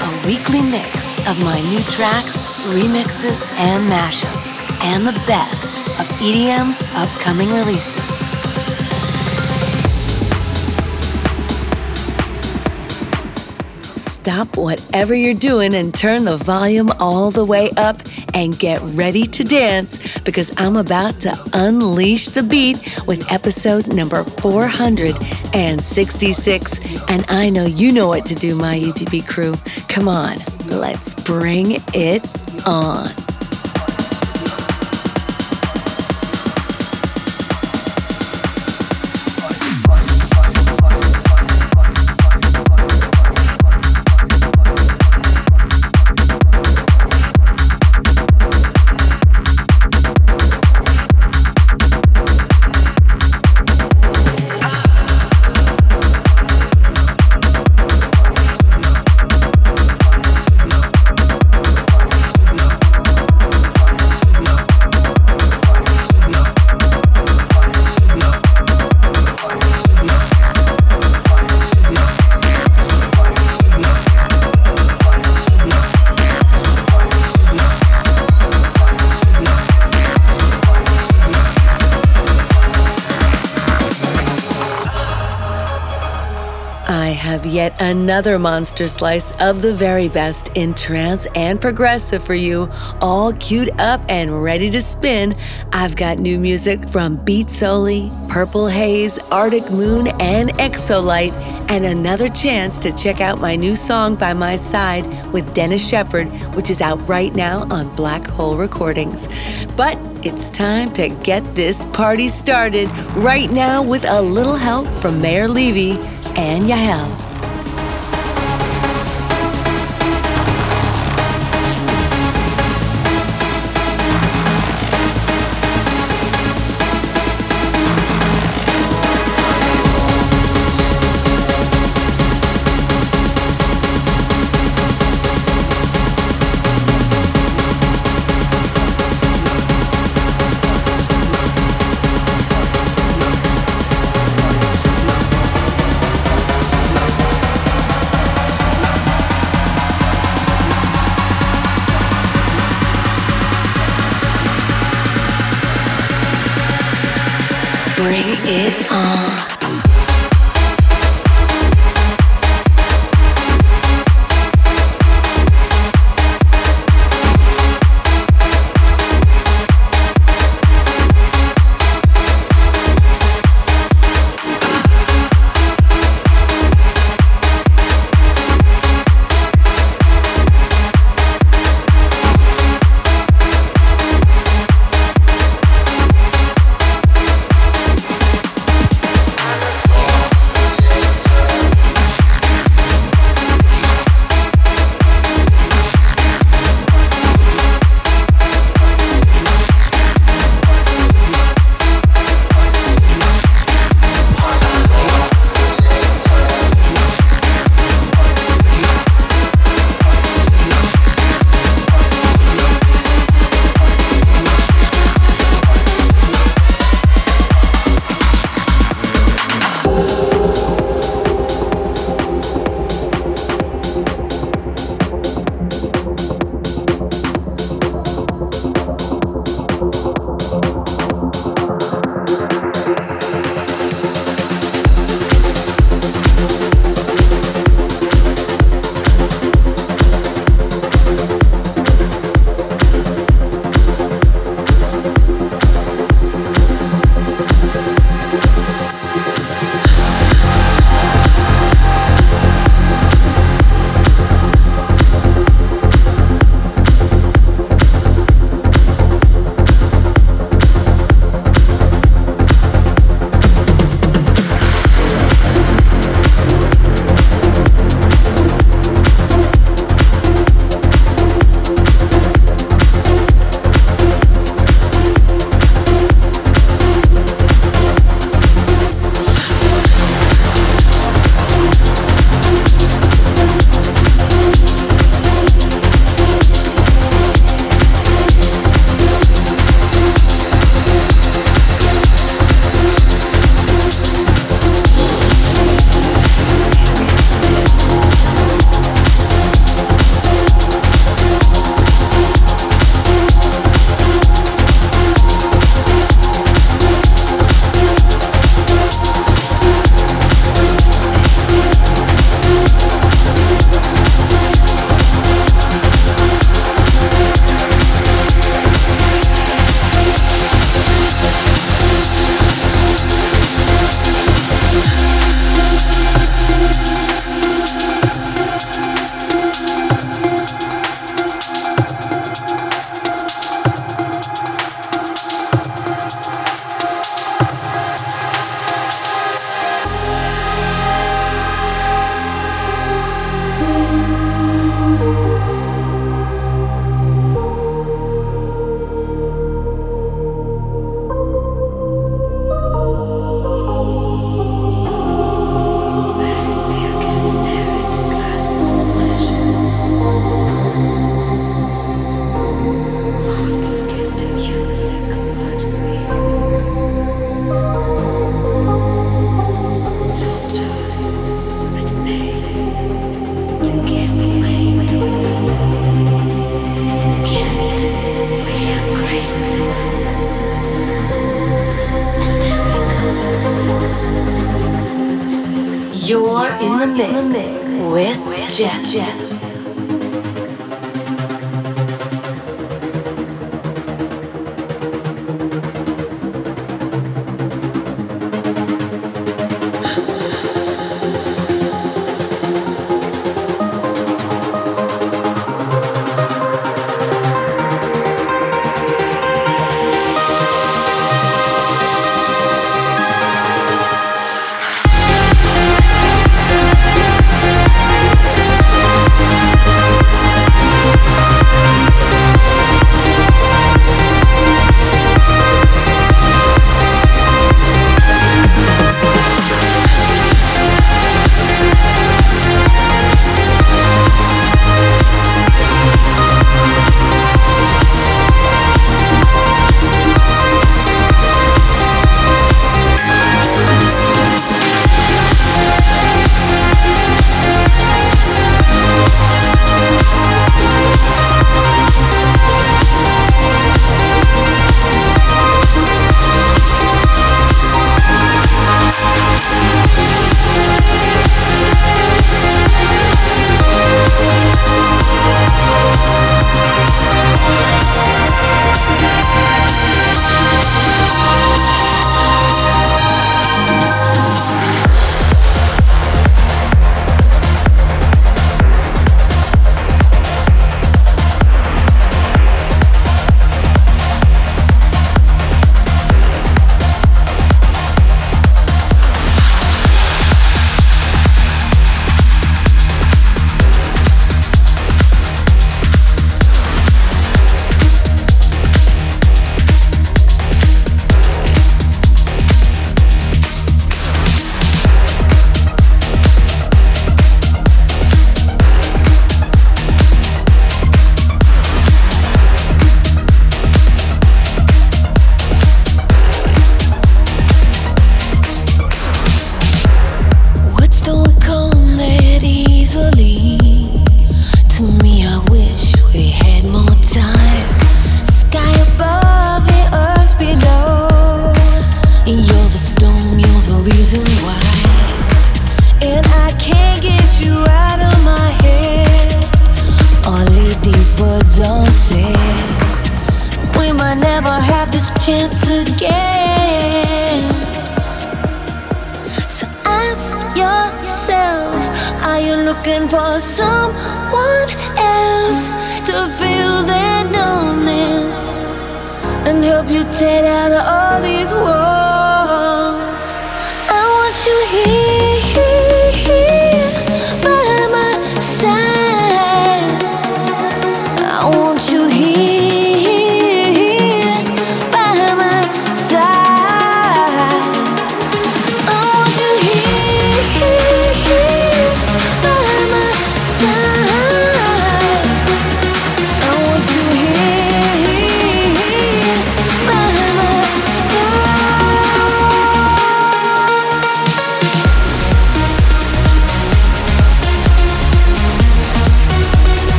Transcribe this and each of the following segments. a weekly mix of my new tracks, remixes, and mashups, and the best of EDM's upcoming releases. Stop whatever you're doing and turn the volume all the way up and get ready to dance, because I'm about to unleash the beat with episode number 466. And I know you know what to do, my UTB crew. Come on, let's bring it on. Yet another monster slice of the very best in trance and progressive for you, all queued up and ready to spin. I've got new music from Beat Soli, Purple Haze, Arctic Moon, and Exolite, and another chance to check out my new song By My Side with Dennis Shepherd, which is out right now on Black Hole Recordings. But it's time to get this party started right now with a little help from Mayor Levy and Yahel.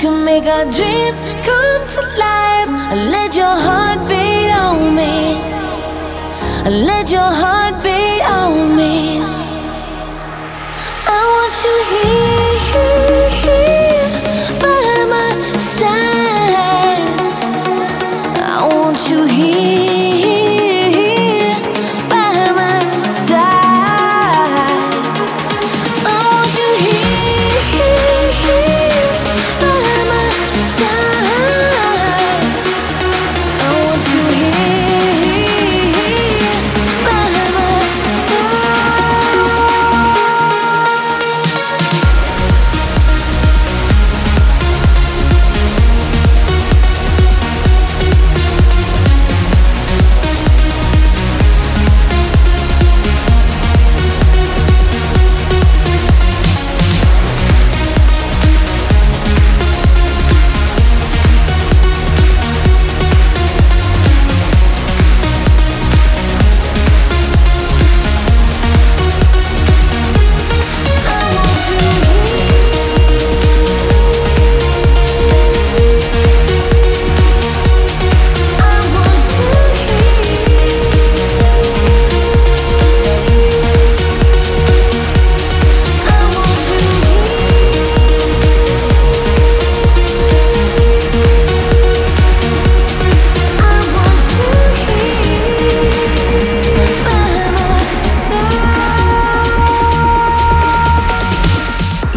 can make our dreams come to life. Let your heart beat on me. Let your heart beat on me. I want you here by my side. I want you here by my side. I want you here by my side. I want you here by my side.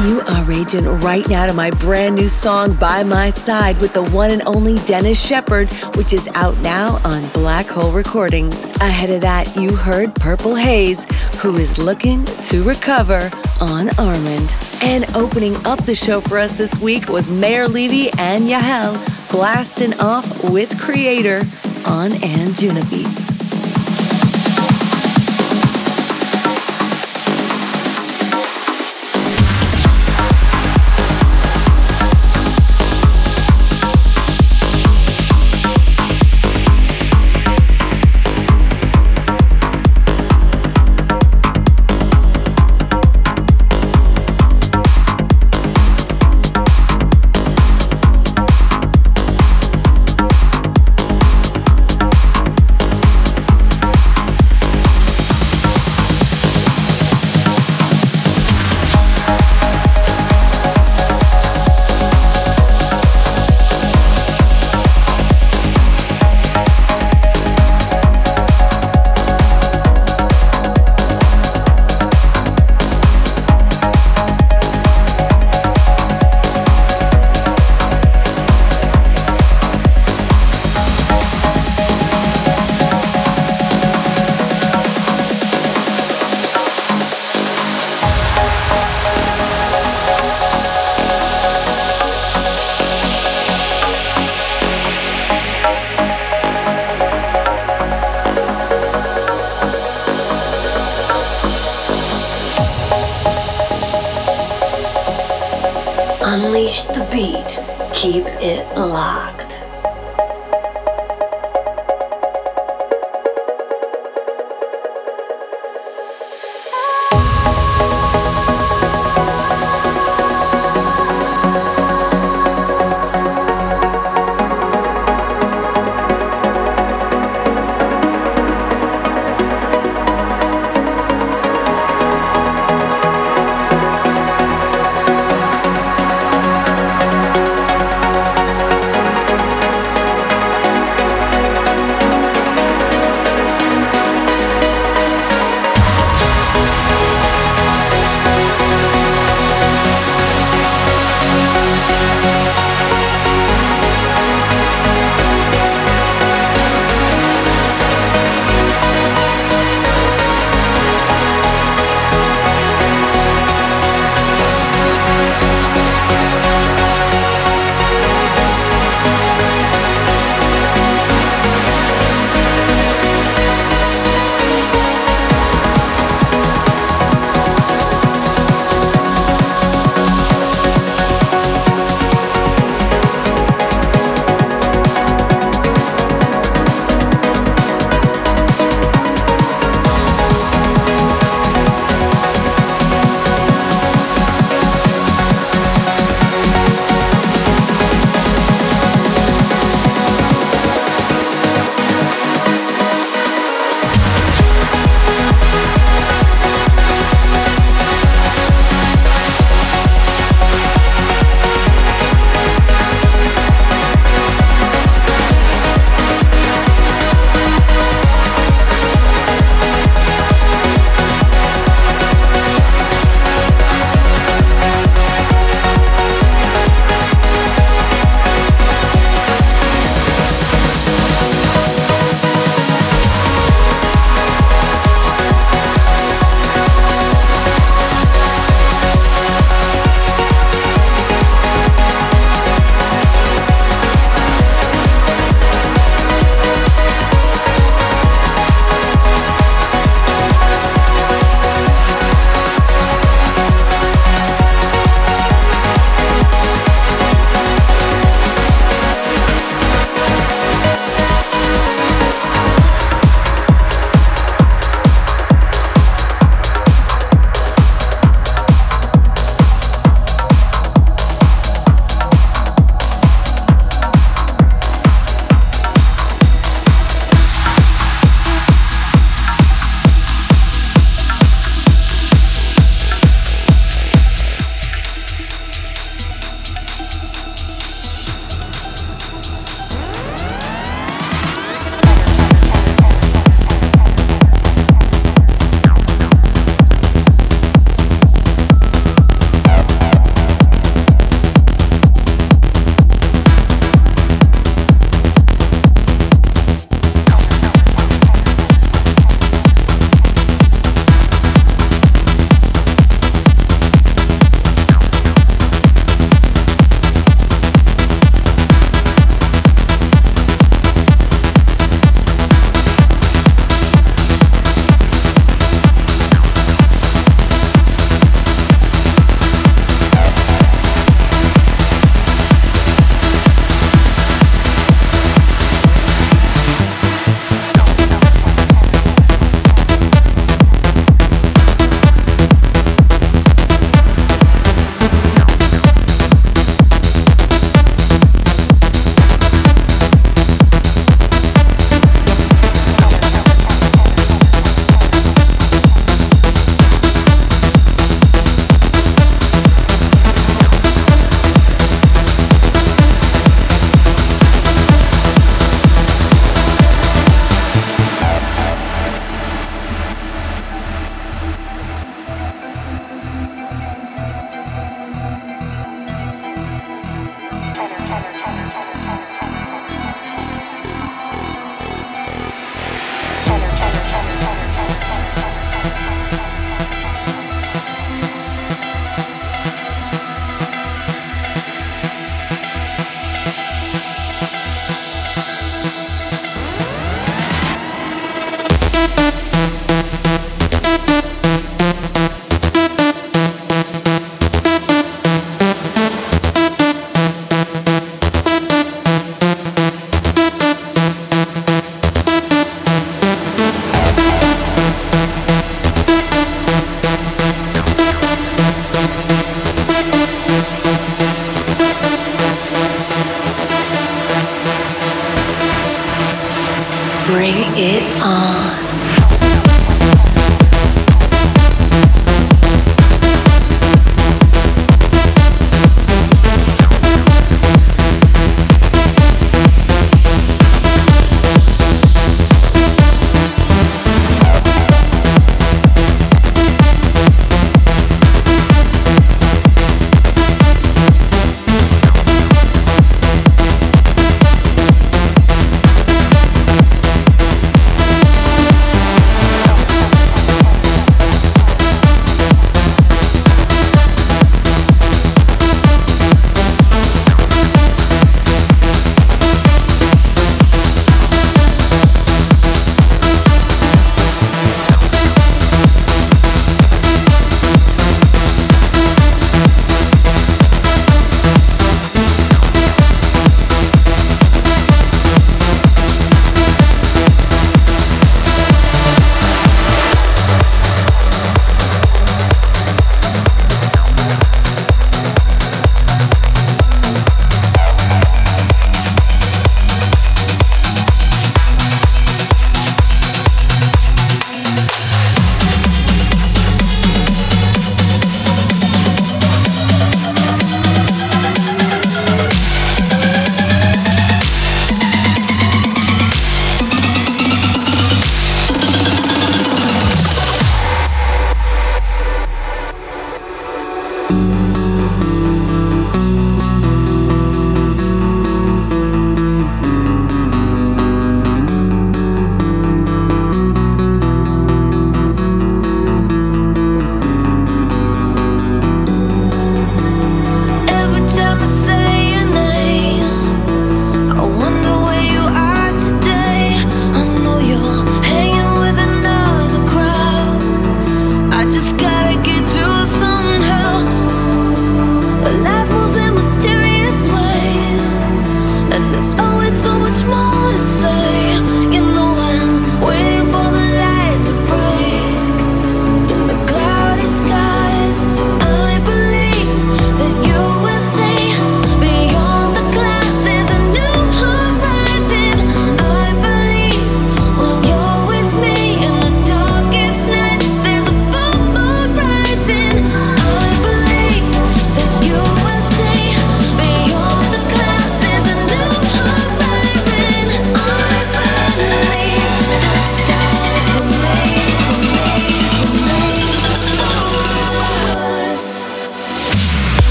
You are raging right now to my brand new song, By My Side, with the one and only Dennis Shepherd, which is out now on Black Hole Recordings. Ahead of that, you heard Purple Haze, who is looking to recover on Armand. And opening up the show for us this week was Mayor Levy and Yahel, blasting off with Creator on Anjunabeats. Unleash the beat, keep it locked. Bring it on.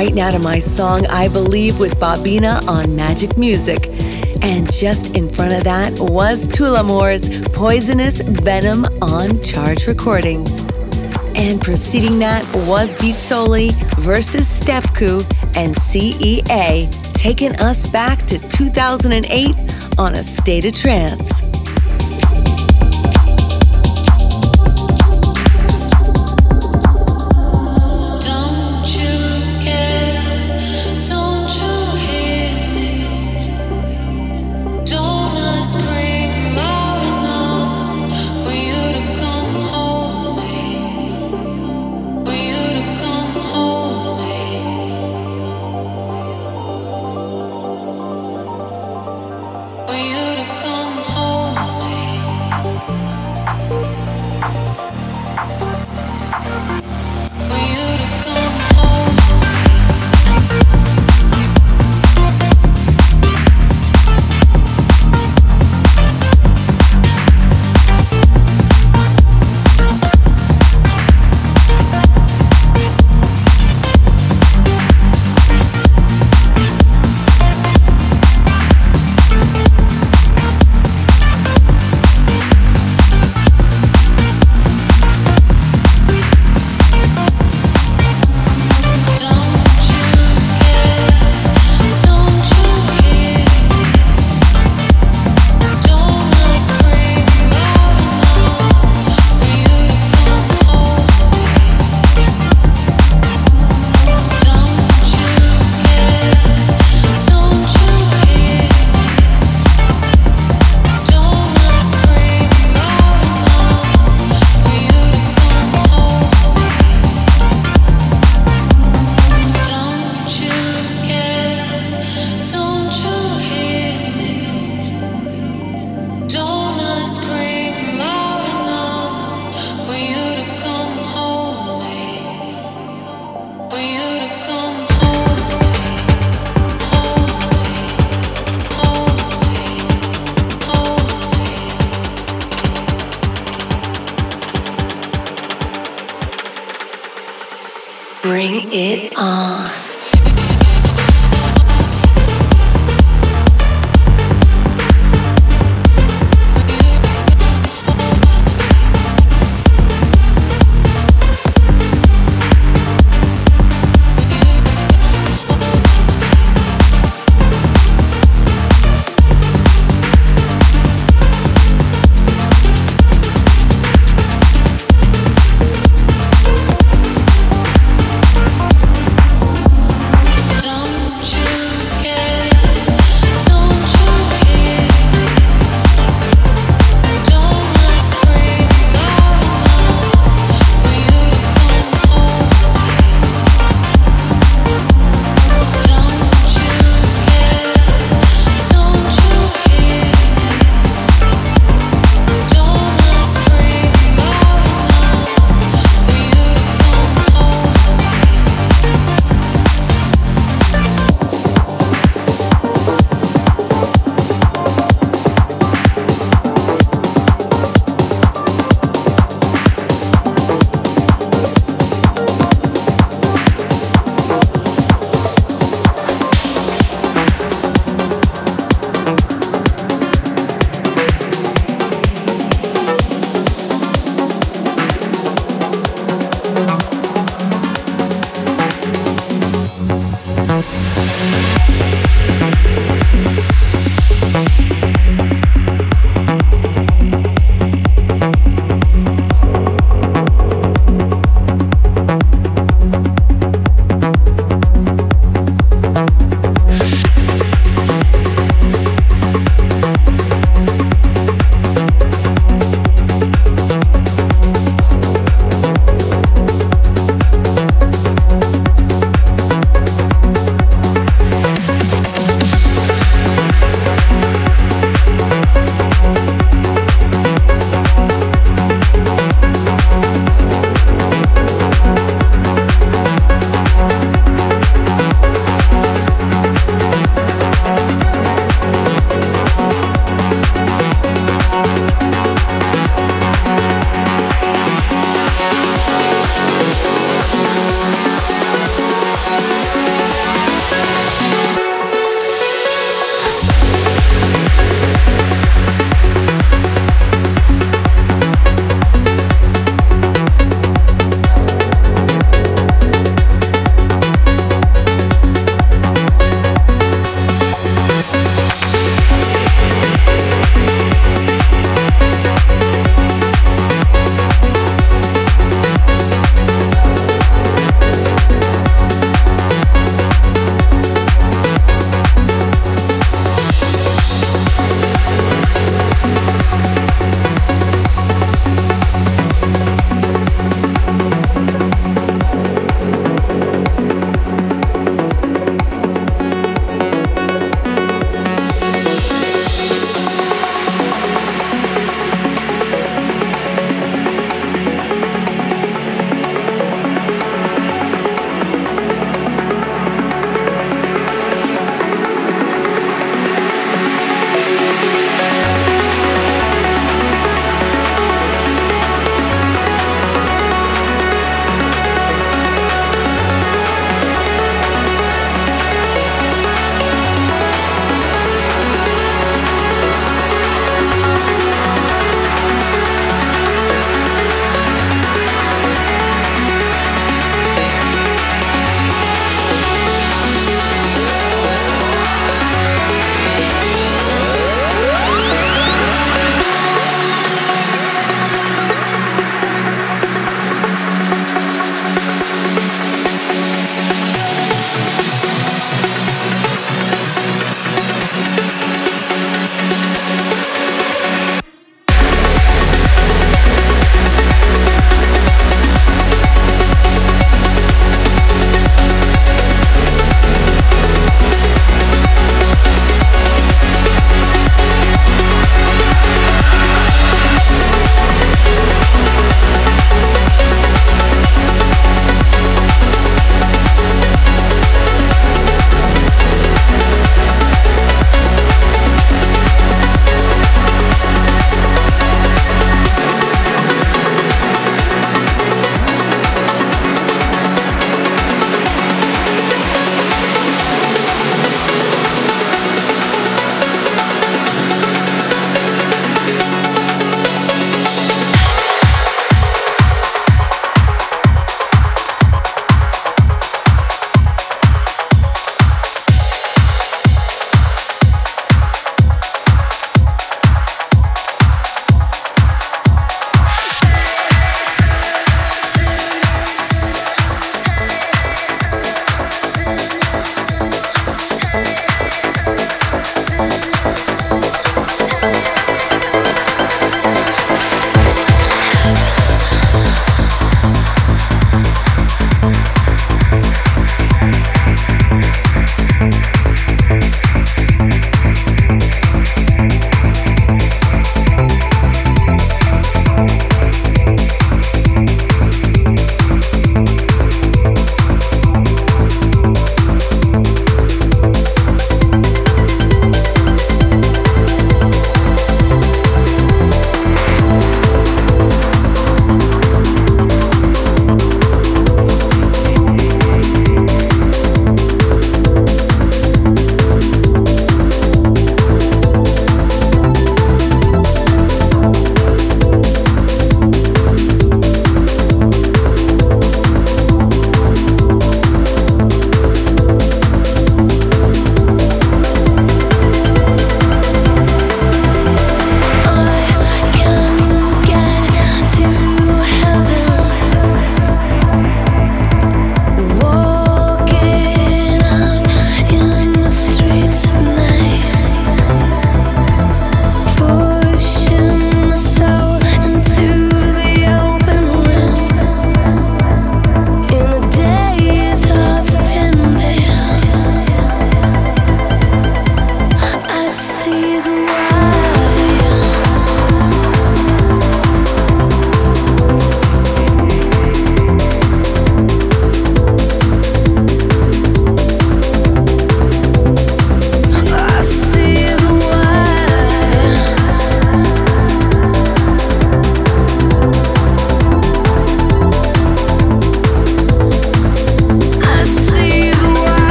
right now to my song I Believe with Bobina on Magic Music. And just in front of that was Tulamore's Poisonous Venom on Charge Recordings. And preceding that was Beat Soli versus Stepku and CEA, taking us back to 2008 on A State of Trance.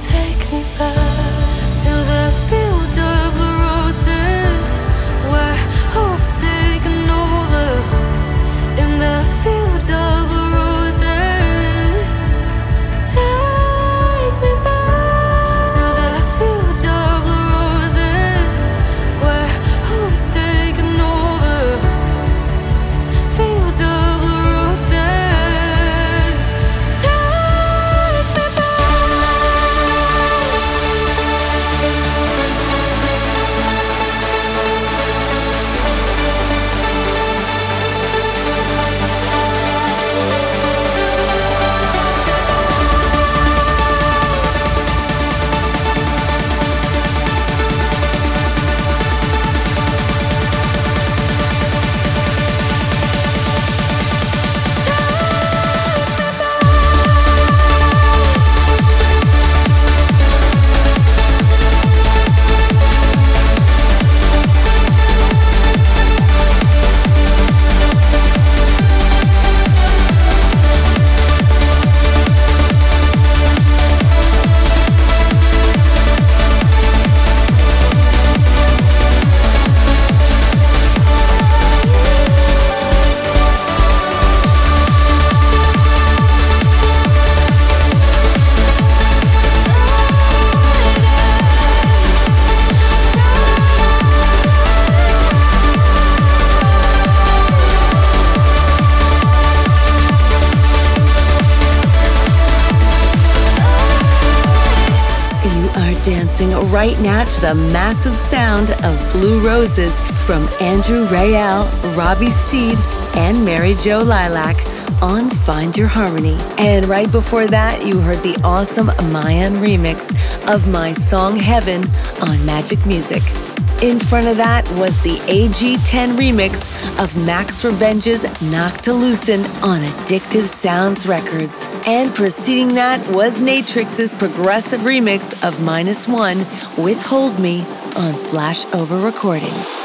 Take dancing right now to the massive sound of Blue Roses from Andrew Rayel, Robbie Seed, and Mary Jo Lilac on Find Your Harmony. And right before that, you heard the awesome Mayan remix of my song Heaven on Magic Music. In front of that was the AG10 remix of Max Revenge's Noctilucent on Addictive Sounds Records. And preceding that was Natrix's progressive remix of Minus One with Hold Me on Flashover Recordings.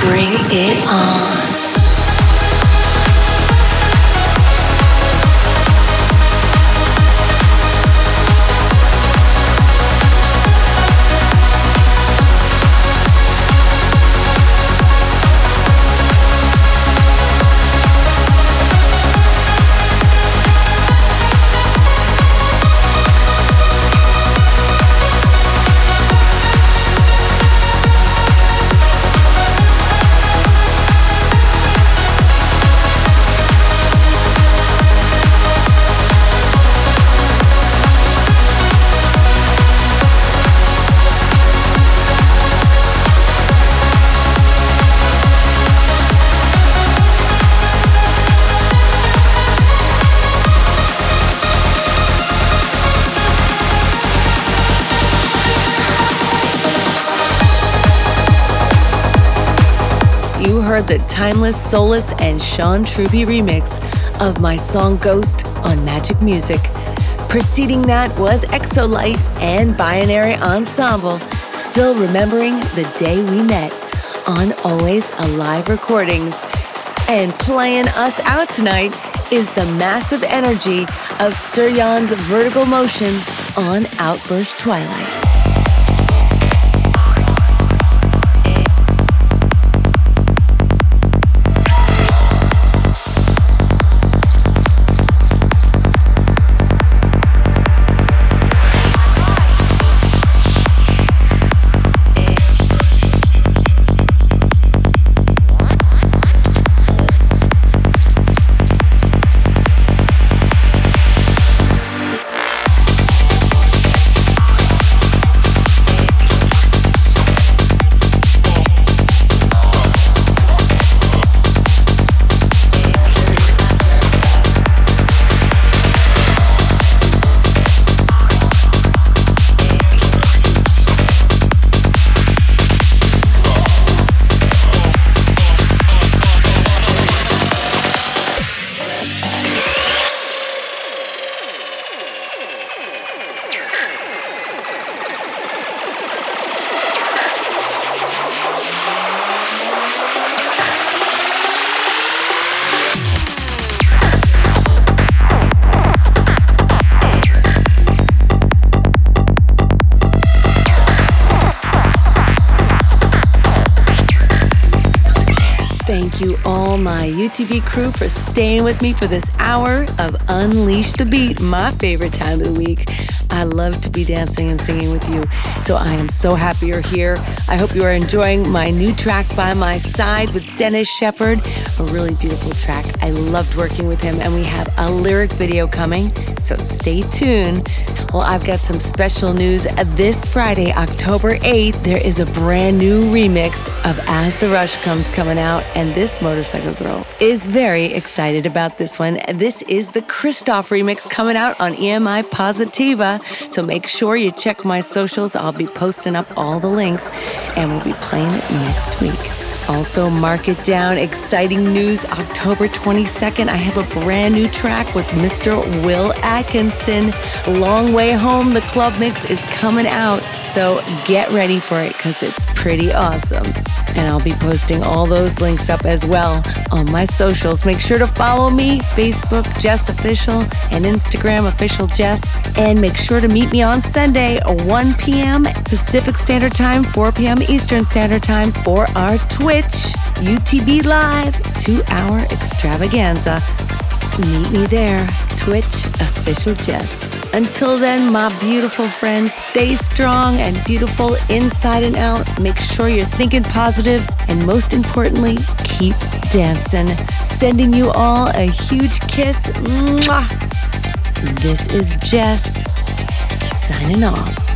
Bring it on. The timeless Solace and Sean Truby remix of my song Ghost on Magic Music. Preceding that was Exolite and Binary Ensemble, Still Remembering the Day We Met on Always Alive Recordings. And playing us out tonight is the massive energy of Sir Yan's Vertical Motion on Outburst Twilight. Thank you all my UTV crew for staying with me for this hour of Unleash the Beat, my favorite time of the week. I love to be dancing and singing with you, so I am so happy you're here. I hope you are enjoying my new track By My Side with Dennis Shepherd, a really beautiful track. I loved working with him, and we have a lyric video coming, so stay tuned. Well, I've got some special news. This Friday, October 8th, there is a brand new remix of As The Rush Comes coming out, and this motorcycle girl is very excited about this one. This is the Christoph remix coming out on EMI Positiva, so make sure you check my socials. I'll be posting up all the links, and we'll be playing it next week. Also, mark it down. Exciting news, October 22nd, I have a brand new track with Mr. Will Atkinson. Long Way Home, the club mix is coming out, so get ready for it because it's pretty awesome. And I'll be posting all those links up as well on my socials. Make sure to follow me, Facebook, Jess Official, and Instagram, Official Jess. And make sure to meet me on Sunday, 1 p.m. Pacific Standard Time, 4 p.m. Eastern Standard Time for our Twitch UTB Live 2-hour extravaganza. Meet me there, Twitch, Official Jess. Until then, my beautiful friends, stay strong and beautiful inside and out. Make sure you're thinking positive, and most importantly, keep dancing. Sending you all a huge kiss. Mwah. This is Jess, signing off.